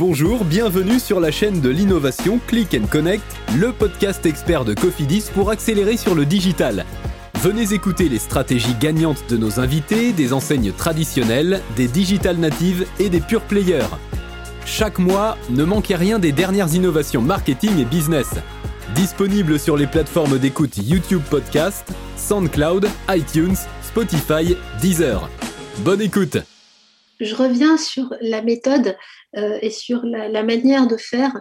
Bonjour, bienvenue sur la chaîne de l'innovation Click and Connect, le podcast expert de Cofidis pour accélérer sur le digital. Venez écouter les stratégies gagnantes de nos invités, des enseignes traditionnelles, des digital natives et des pure players. Chaque mois, ne manquez rien des dernières innovations marketing et business. Disponible sur les plateformes d'écoute YouTube Podcast, SoundCloud, iTunes, Spotify, Deezer. Bonne écoute! Je reviens sur la méthode et sur la manière de faire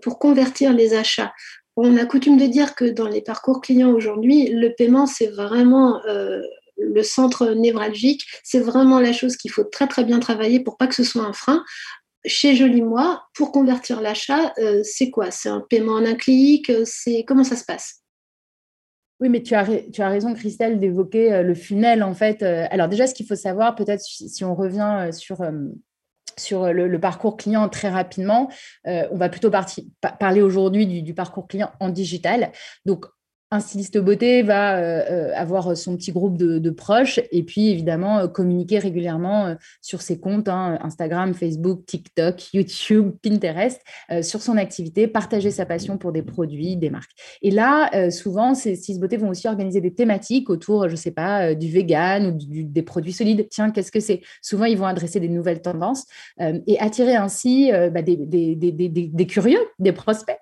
pour convertir les achats. On a coutume de dire que dans les parcours clients aujourd'hui, le paiement, c'est vraiment le centre névralgique. C'est vraiment la chose qu'il faut très, très bien travailler pour pas que ce soit un frein. Chez Jolimoi, pour convertir l'achat, c'est quoi ? C'est un paiement en un clic ? Comment ça se passe ? Oui, mais tu as raison, Christelle, d'évoquer le funnel, en fait. Alors déjà, ce qu'il faut savoir, peut-être si on revient sur le parcours client très rapidement, on va plutôt parler aujourd'hui du parcours client en digital. Donc, un styliste beauté va avoir son petit groupe de proches et puis évidemment communiquer régulièrement sur ses comptes Instagram, Facebook, TikTok, YouTube, Pinterest sur son activité, partager sa passion pour des produits, des marques. Et là, souvent, ces stylistes beauté vont aussi organiser des thématiques autour, je sais pas, du vegan ou des produits solides. Tiens, qu'est-ce que c'est ? Souvent, ils vont adresser des nouvelles tendances et attirer ainsi des curieux, des prospects.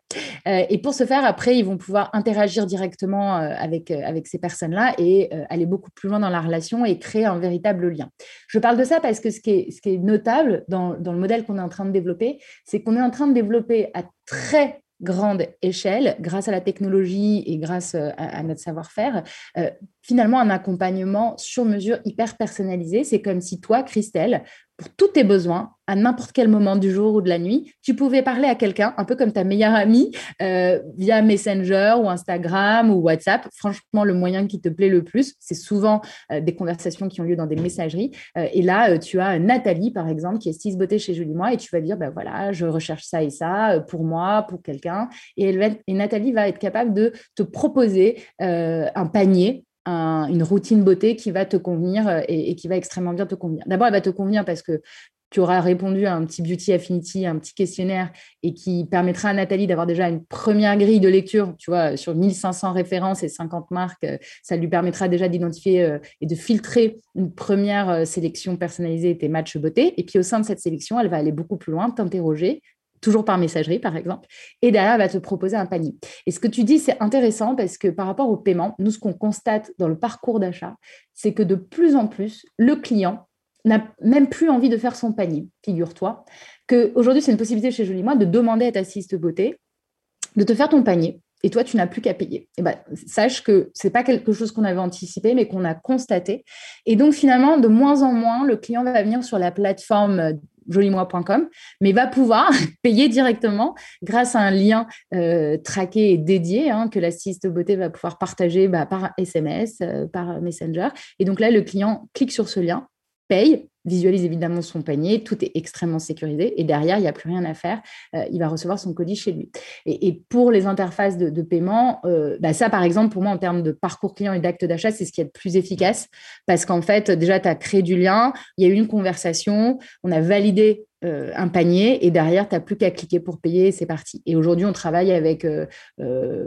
Et pour ce faire, après, ils vont pouvoir interagir directement avec ces personnes-là et aller beaucoup plus loin dans la relation et créer un véritable lien. Je parle de ça parce que ce qui est notable dans le modèle qu'on est en train de développer, c'est qu'on est en train de développer à très grande échelle, grâce à la technologie et grâce à notre savoir-faire, finalement un accompagnement sur mesure hyper personnalisé. C'est comme si toi, Christelle, pour tous tes besoins, à n'importe quel moment du jour ou de la nuit, tu pouvais parler à quelqu'un, un peu comme ta meilleure amie, via Messenger ou Instagram ou WhatsApp. Franchement, le moyen qui te plaît le plus, c'est souvent des conversations qui ont lieu dans des messageries. Et là, tu as Nathalie, par exemple, qui est styliste beauté chez Jolimoi et tu vas dire, voilà, je recherche ça et ça pour moi, pour quelqu'un. Et, Nathalie va être capable de te proposer un panier, une routine beauté qui va te convenir et qui va extrêmement bien te convenir. D'abord, elle va te convenir parce que tu auras répondu à un petit Beauty Affinity, un petit questionnaire et qui permettra à Nathalie d'avoir déjà une première grille de lecture, tu vois, sur 1500 références et 50 marques. Ça lui permettra déjà d'identifier et de filtrer une première sélection personnalisée, tes matchs beauté. Et puis, au sein de cette sélection, elle va aller beaucoup plus loin, t'interroger, toujours par messagerie, par exemple, et derrière, elle va te proposer un panier. Et ce que tu dis, c'est intéressant parce que par rapport au paiement, nous, ce qu'on constate dans le parcours d'achat, c'est que de plus en plus, le client n'a même plus envie de faire son panier, figure-toi, qu'aujourd'hui, c'est une possibilité chez Jolimoi de demander à ta styliste beauté de te faire ton panier. Et toi, tu n'as plus qu'à payer. Et sache que ce n'est pas quelque chose qu'on avait anticipé, mais qu'on a constaté. Et donc, finalement, de moins en moins, le client va venir sur la plateforme jolimoi.com, mais va pouvoir payer directement grâce à un lien traqué et dédié que la styliste beauté va pouvoir partager par SMS, par Messenger. Et donc là, le client clique sur ce lien, paye, visualise évidemment son panier, tout est extrêmement sécurisé et derrière, il n'y a plus rien à faire. Il va recevoir son colis chez lui. Et pour les interfaces de paiement, ça, par exemple, pour moi, en termes de parcours client et d'acte d'achat, c'est ce qui est le plus efficace parce qu'en fait, déjà, tu as créé du lien, il y a eu une conversation, on a validé un panier et derrière, tu n'as plus qu'à cliquer pour payer et c'est parti. Et aujourd'hui, on travaille avec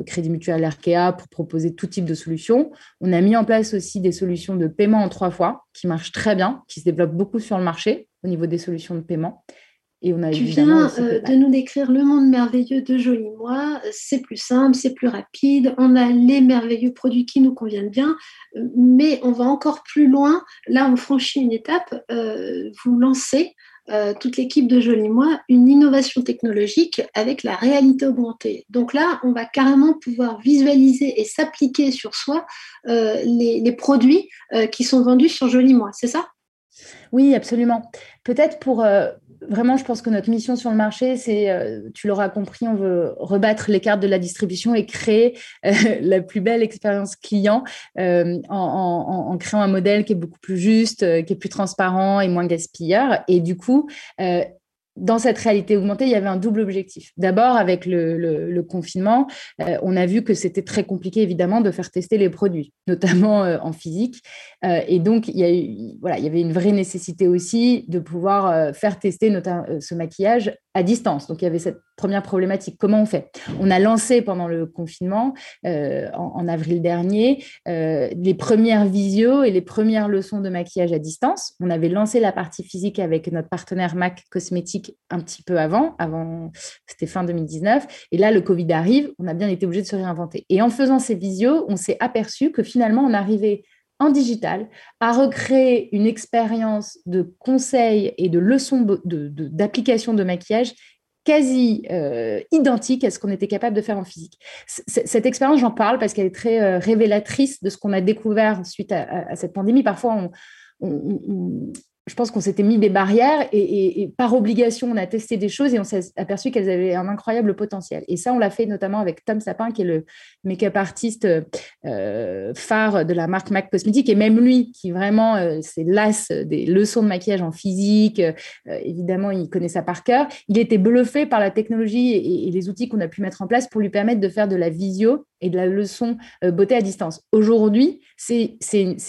Crédit Mutuel Arkea pour proposer tout type de solutions. On a mis en place aussi des solutions de paiement en 3 fois qui marchent très bien, qui se développent beaucoup sur le marché au niveau des solutions de paiement. Et on a tu viens de nous décrire le monde merveilleux de Jolimoi. C'est plus simple, c'est plus rapide. On a les merveilleux produits qui nous conviennent bien, mais on va encore plus loin. Là, on franchit une étape. Vous lancez toute l'équipe de Jolimoi, une innovation technologique avec la réalité augmentée. Donc là, on va carrément pouvoir visualiser et s'appliquer sur soi les produits qui sont vendus sur Jolimoi, c'est ça ? Oui, absolument. Peut-être pour... Vraiment, je pense que notre mission sur le marché, c'est, tu l'auras compris, on veut rebattre les cartes de la distribution et créer la plus belle expérience client en créant un modèle qui est beaucoup plus juste, qui est plus transparent et moins gaspilleur. Et du coup, dans cette réalité augmentée, il y avait un double objectif. D'abord, avec le confinement, on a vu que c'était très compliqué, évidemment, de faire tester les produits, notamment en physique. Et donc, il y avait une vraie nécessité aussi de pouvoir faire tester ce maquillage à distance. Donc, il y avait cette première problématique. Comment on fait ? On a lancé pendant le confinement, en avril dernier, les premières visios et les premières leçons de maquillage à distance. On avait lancé la partie physique avec notre partenaire MAC Cosmetics un petit peu avant, c'était fin 2019. Et là, le Covid arrive, on a bien été obligé de se réinventer. Et en faisant ces visios, on s'est aperçu que finalement, on arrivait en digital, à recréer une expérience de conseils et de leçons d'application de maquillage quasi identique à ce qu'on était capable de faire en physique. Cette expérience, j'en parle parce qu'elle est très révélatrice de ce qu'on a découvert suite à cette pandémie. Parfois, je pense qu'on s'était mis des barrières et par obligation, on a testé des choses et on s'est aperçu qu'elles avaient un incroyable potentiel. Et ça, on l'a fait notamment avec Tom Sapin, qui est le make-up artiste phare de la marque MAC Cosmetics. Et même lui, qui vraiment s'est las des leçons de maquillage en physique. Évidemment, il connaît ça par cœur. Il était bluffé par la technologie et les outils qu'on a pu mettre en place pour lui permettre de faire de la visio et de la leçon beauté à distance. Aujourd'hui, c'est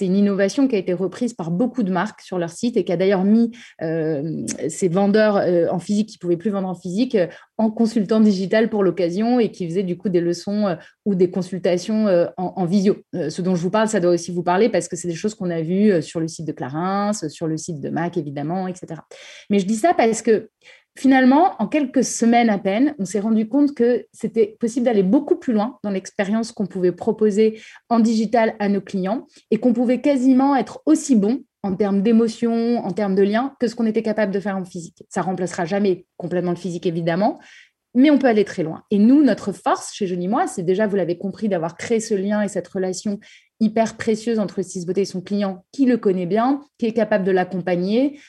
une innovation qui a été reprise par beaucoup de marques sur leur site et qui a d'ailleurs mis ces vendeurs en physique, qui ne pouvaient plus vendre en physique, en consultant digital pour l'occasion et qui faisaient du coup des leçons ou des consultations en visio. Ce dont je vous parle, ça doit aussi vous parler parce que c'est des choses qu'on a vues sur le site de Clarins, sur le site de MAC, évidemment, etc. Mais je dis ça parce que finalement, en quelques semaines à peine, on s'est rendu compte que c'était possible d'aller beaucoup plus loin dans l'expérience qu'on pouvait proposer en digital à nos clients et qu'on pouvait quasiment être aussi bon en termes d'émotion, en termes de lien, que ce qu'on était capable de faire en physique. Ça ne remplacera jamais complètement le physique, évidemment, mais on peut aller très loin. Et nous, notre force chez Jolimoi, c'est déjà, vous l'avez compris, d'avoir créé ce lien et cette relation hyper précieuse entre Stis Beauté et son client qui le connaît bien, qui est capable de l'accompagner.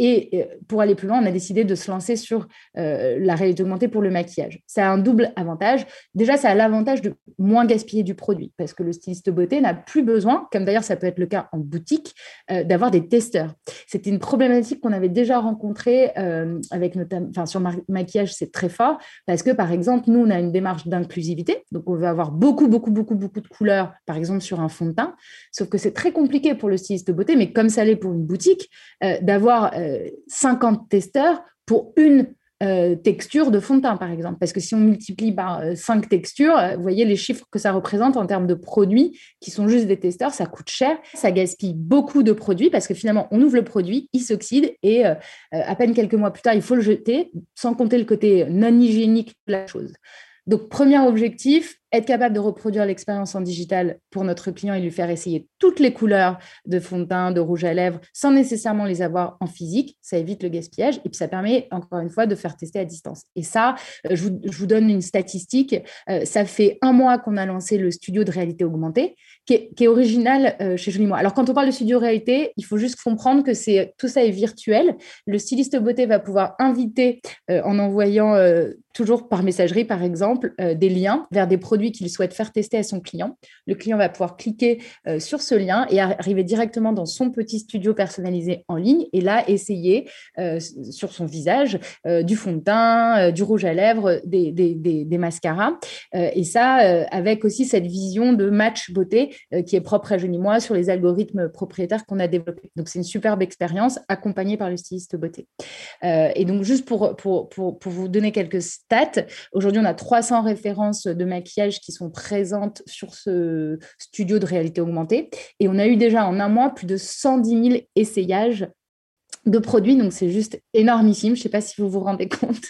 Et pour aller plus loin, on a décidé de se lancer sur la réalité augmentée pour le maquillage. Ça a un double avantage. Déjà, ça a l'avantage de moins gaspiller du produit parce que le styliste beauté n'a plus besoin, comme d'ailleurs ça peut être le cas en boutique, d'avoir des testeurs. C'était une problématique qu'on avait déjà rencontrée avec sur maquillage, c'est très fort parce que, par exemple, nous, on a une démarche d'inclusivité. Donc, on veut avoir beaucoup de couleurs, par exemple, sur un fond de teint, sauf que c'est très compliqué pour le styliste de beauté, mais comme ça l'est pour une boutique, d'avoir 50 testeurs pour une texture de fond de teint, par exemple. Parce que si on multiplie par 5 textures, vous voyez les chiffres que ça représente en termes de produits qui sont juste des testeurs, ça coûte cher, ça gaspille beaucoup de produits parce que finalement, on ouvre le produit, il s'oxyde et à peine quelques mois plus tard, il faut le jeter, sans compter le côté non hygiénique de la chose. Donc, premier objectif, être capable de reproduire l'expérience en digital pour notre client et lui faire essayer toutes les couleurs de fond de teint, de rouge à lèvres, sans nécessairement les avoir en physique. Ça évite le gaspillage et puis ça permet, encore une fois, de faire tester à distance. Et ça, je vous donne une statistique. Ça fait 1 mois qu'on a lancé le studio de réalité augmentée, qui est original chez Jolimoi. Alors, quand on parle de studio réalité, il faut juste comprendre que tout ça est virtuel. Le styliste beauté va pouvoir inviter, en envoyant toujours par messagerie, par exemple, des liens vers des produits qu'il souhaite faire tester à son client. Le client va pouvoir cliquer sur ce lien et arriver directement dans son petit studio personnalisé en ligne et là, essayer sur son visage du fond de teint, du rouge à lèvres, des mascaras. Et ça, avec aussi cette vision de match beauté qui est propre à Jolimoi sur les algorithmes propriétaires qu'on a développés. Donc, c'est une superbe expérience accompagnée par le styliste beauté. Et donc, juste pour vous donner quelques stats, aujourd'hui, on a 300 références de maquillage qui sont présentes sur ce studio de réalité augmentée. Et on a eu déjà en 1 mois plus de 110 000 essayages de produits. Donc, c'est juste énormissime. Je ne sais pas si vous vous rendez compte.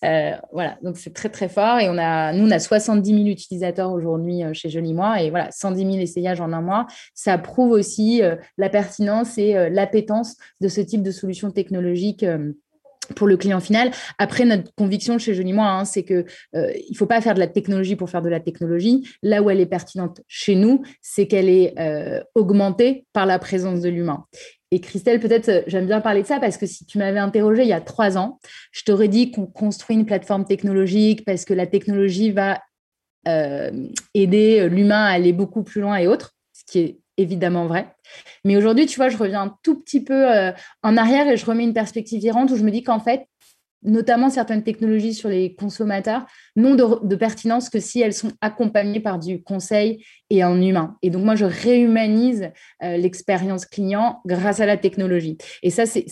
Voilà, donc c'est très, très fort. Et nous, on a 70 000 utilisateurs aujourd'hui chez Jolimoi. Et voilà, 110 000 essayages en 1 mois. Ça prouve aussi la pertinence et l'appétence de ce type de solution technologique pour le client final. Après, notre conviction chez Jolimoi, c'est qu'il ne faut pas faire de la technologie pour faire de la technologie. Là où elle est pertinente chez nous, c'est qu'elle est augmentée par la présence de l'humain. Et Christelle, peut-être, j'aime bien parler de ça parce que si tu m'avais interrogée il y a 3 ans, je t'aurais dit qu'on construit une plateforme technologique parce que la technologie va aider l'humain à aller beaucoup plus loin et autres, ce qui est évidemment vrai. Mais aujourd'hui, tu vois, je reviens un tout petit peu en arrière et je remets une perspective virante où je me dis qu'en fait, notamment certaines technologies sur les consommateurs n'ont de pertinence que si elles sont accompagnées par du conseil et un humain. Et donc, moi, je réhumanise l'expérience client grâce à la technologie. Et ça, c'est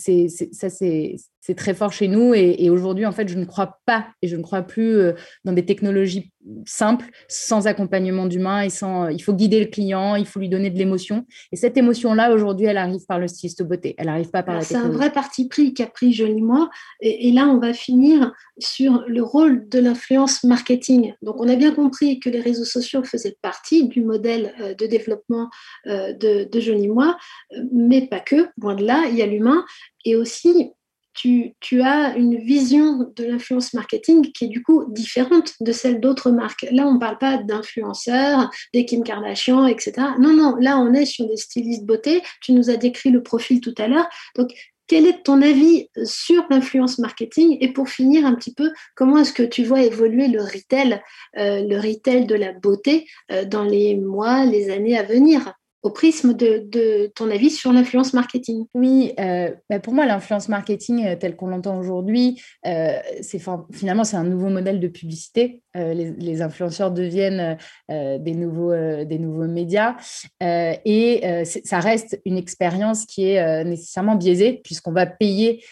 C'est très fort chez nous et aujourd'hui, en fait, je ne crois pas et je ne crois plus dans des technologies simples, sans accompagnement d'humain et sans. Il faut guider le client, il faut lui donner de l'émotion. Et cette émotion-là, aujourd'hui, elle arrive par le styliste beauté, elle n'arrive pas par la technologie. C'est un vrai parti pris qu'a pris Jolimoi. Et là, on va finir sur le rôle de l'influence marketing. Donc, on a bien compris que les réseaux sociaux faisaient partie du modèle de développement de Jolimoi, mais pas que, loin de là, il y a l'humain et aussi. Tu as une vision de l'influence marketing qui est du coup différente de celle d'autres marques. Là, on ne parle pas d'influenceurs, des Kim Kardashian, etc. Non, non, là, on est sur des stylistes beauté. Tu nous as décrit le profil tout à l'heure. Donc, quel est ton avis sur l'influence marketing? Et pour finir un petit peu, comment est-ce que tu vois évoluer le retail de la beauté dans les mois, les années à venir ? Au prisme de ton avis sur l'influence marketing. Oui, pour moi, l'influence marketing telle qu'on l'entend aujourd'hui, finalement, c'est un nouveau modèle de publicité. Les influenceurs deviennent des nouveaux médias ça reste une expérience qui est nécessairement biaisée puisqu'on va payer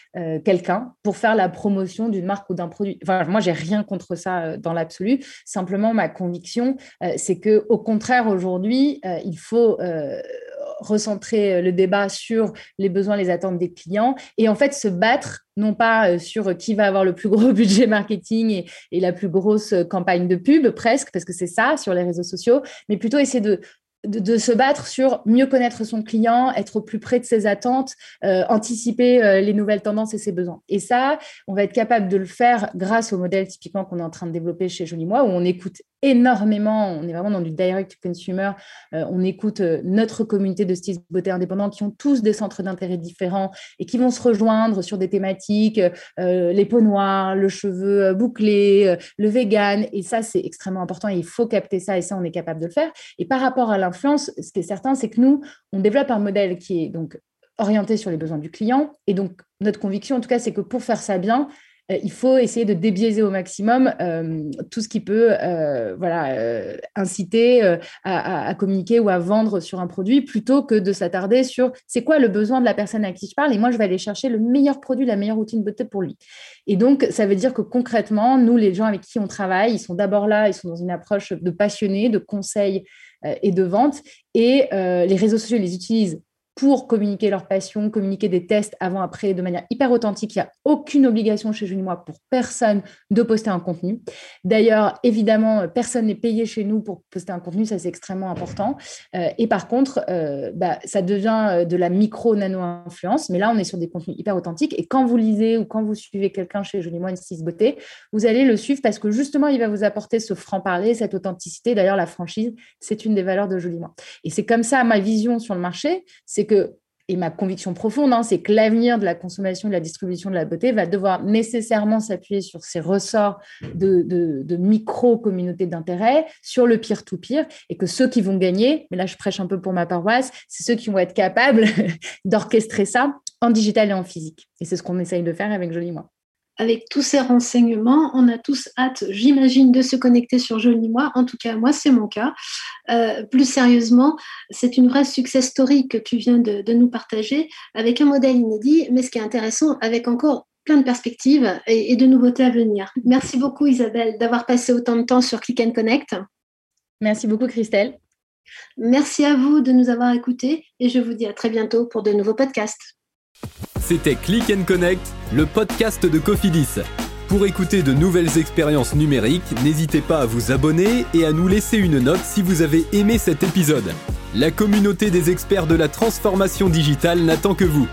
quelqu'un pour faire la promotion d'une marque ou d'un produit. Enfin, moi, j'ai rien contre ça dans l'absolu. Simplement, ma conviction, c'est qu'au contraire, aujourd'hui, il faut... recentrer le débat sur les besoins, les attentes des clients et en fait se battre non pas sur qui va avoir le plus gros budget marketing et la plus grosse campagne de pub presque, parce que c'est ça sur les réseaux sociaux, mais plutôt essayer de se battre sur mieux connaître son client, être au plus près de ses attentes, anticiper les nouvelles tendances et ses besoins. Et ça, on va être capable de le faire grâce au modèle typiquement qu'on est en train de développer chez Jolimoi, où on écoute énormément, on est vraiment dans du direct consumer, on écoute notre communauté de stylistes beauté indépendants qui ont tous des centres d'intérêt différents et qui vont se rejoindre sur des thématiques, les peaux noires, le cheveu bouclé, le vegan, et ça c'est extrêmement important et il faut capter ça et ça on est capable de le faire. Et par rapport à l'influence, ce qui est certain c'est que nous on développe un modèle qui est donc orienté sur les besoins du client et donc notre conviction en tout cas c'est que pour faire ça bien, il faut essayer de débiaiser au maximum tout ce qui peut inciter à communiquer ou à vendre sur un produit plutôt que de s'attarder sur c'est quoi le besoin de la personne à qui je parle et moi, je vais aller chercher le meilleur produit, la meilleure routine beauté pour lui. Et donc, ça veut dire que concrètement, nous, les gens avec qui on travaille, ils sont d'abord là, ils sont dans une approche de passionnés, de conseils et de vente et les réseaux sociaux les utilisent pour communiquer leur passion, communiquer des tests avant-après de manière hyper authentique. Il n'y a aucune obligation chez Jolimoi pour personne de poster un contenu. D'ailleurs, évidemment, personne n'est payé chez nous pour poster un contenu, ça c'est extrêmement important. Et par contre, ça devient de la micro-nano-influence, mais là, on est sur des contenus hyper authentiques. Et quand vous lisez ou quand vous suivez quelqu'un chez Jolimoi, une styliste beauté, vous allez le suivre parce que justement, il va vous apporter ce franc-parler, cette authenticité. D'ailleurs, la franchise, c'est une des valeurs de Jolimoi. Et c'est comme ça, ma vision sur le marché, et ma conviction profonde, c'est que l'avenir de la consommation, de la distribution de la beauté va devoir nécessairement s'appuyer sur ces ressorts de micro-communautés d'intérêt, sur le peer-to-peer, et que ceux qui vont gagner, mais là je prêche un peu pour ma paroisse, c'est ceux qui vont être capables d'orchestrer ça en digital et en physique. Et c'est ce qu'on essaye de faire avec Jolimoi. Avec tous ces renseignements, on a tous hâte, j'imagine, de se connecter sur Jolimoi. En tout cas, moi, c'est mon cas. Plus sérieusement, c'est une vraie success story que tu viens de nous partager avec un modèle inédit, mais ce qui est intéressant, avec encore plein de perspectives et de nouveautés à venir. Merci beaucoup, Isabelle, d'avoir passé autant de temps sur Click and Connect. Merci beaucoup, Christelle. Merci à vous de nous avoir écoutés et je vous dis à très bientôt pour de nouveaux podcasts. C'était Click and Connect, le podcast de Cofidis. Pour écouter de nouvelles expériences numériques, n'hésitez pas à vous abonner et à nous laisser une note si vous avez aimé cet épisode. La communauté des experts de la transformation digitale n'attend que vous.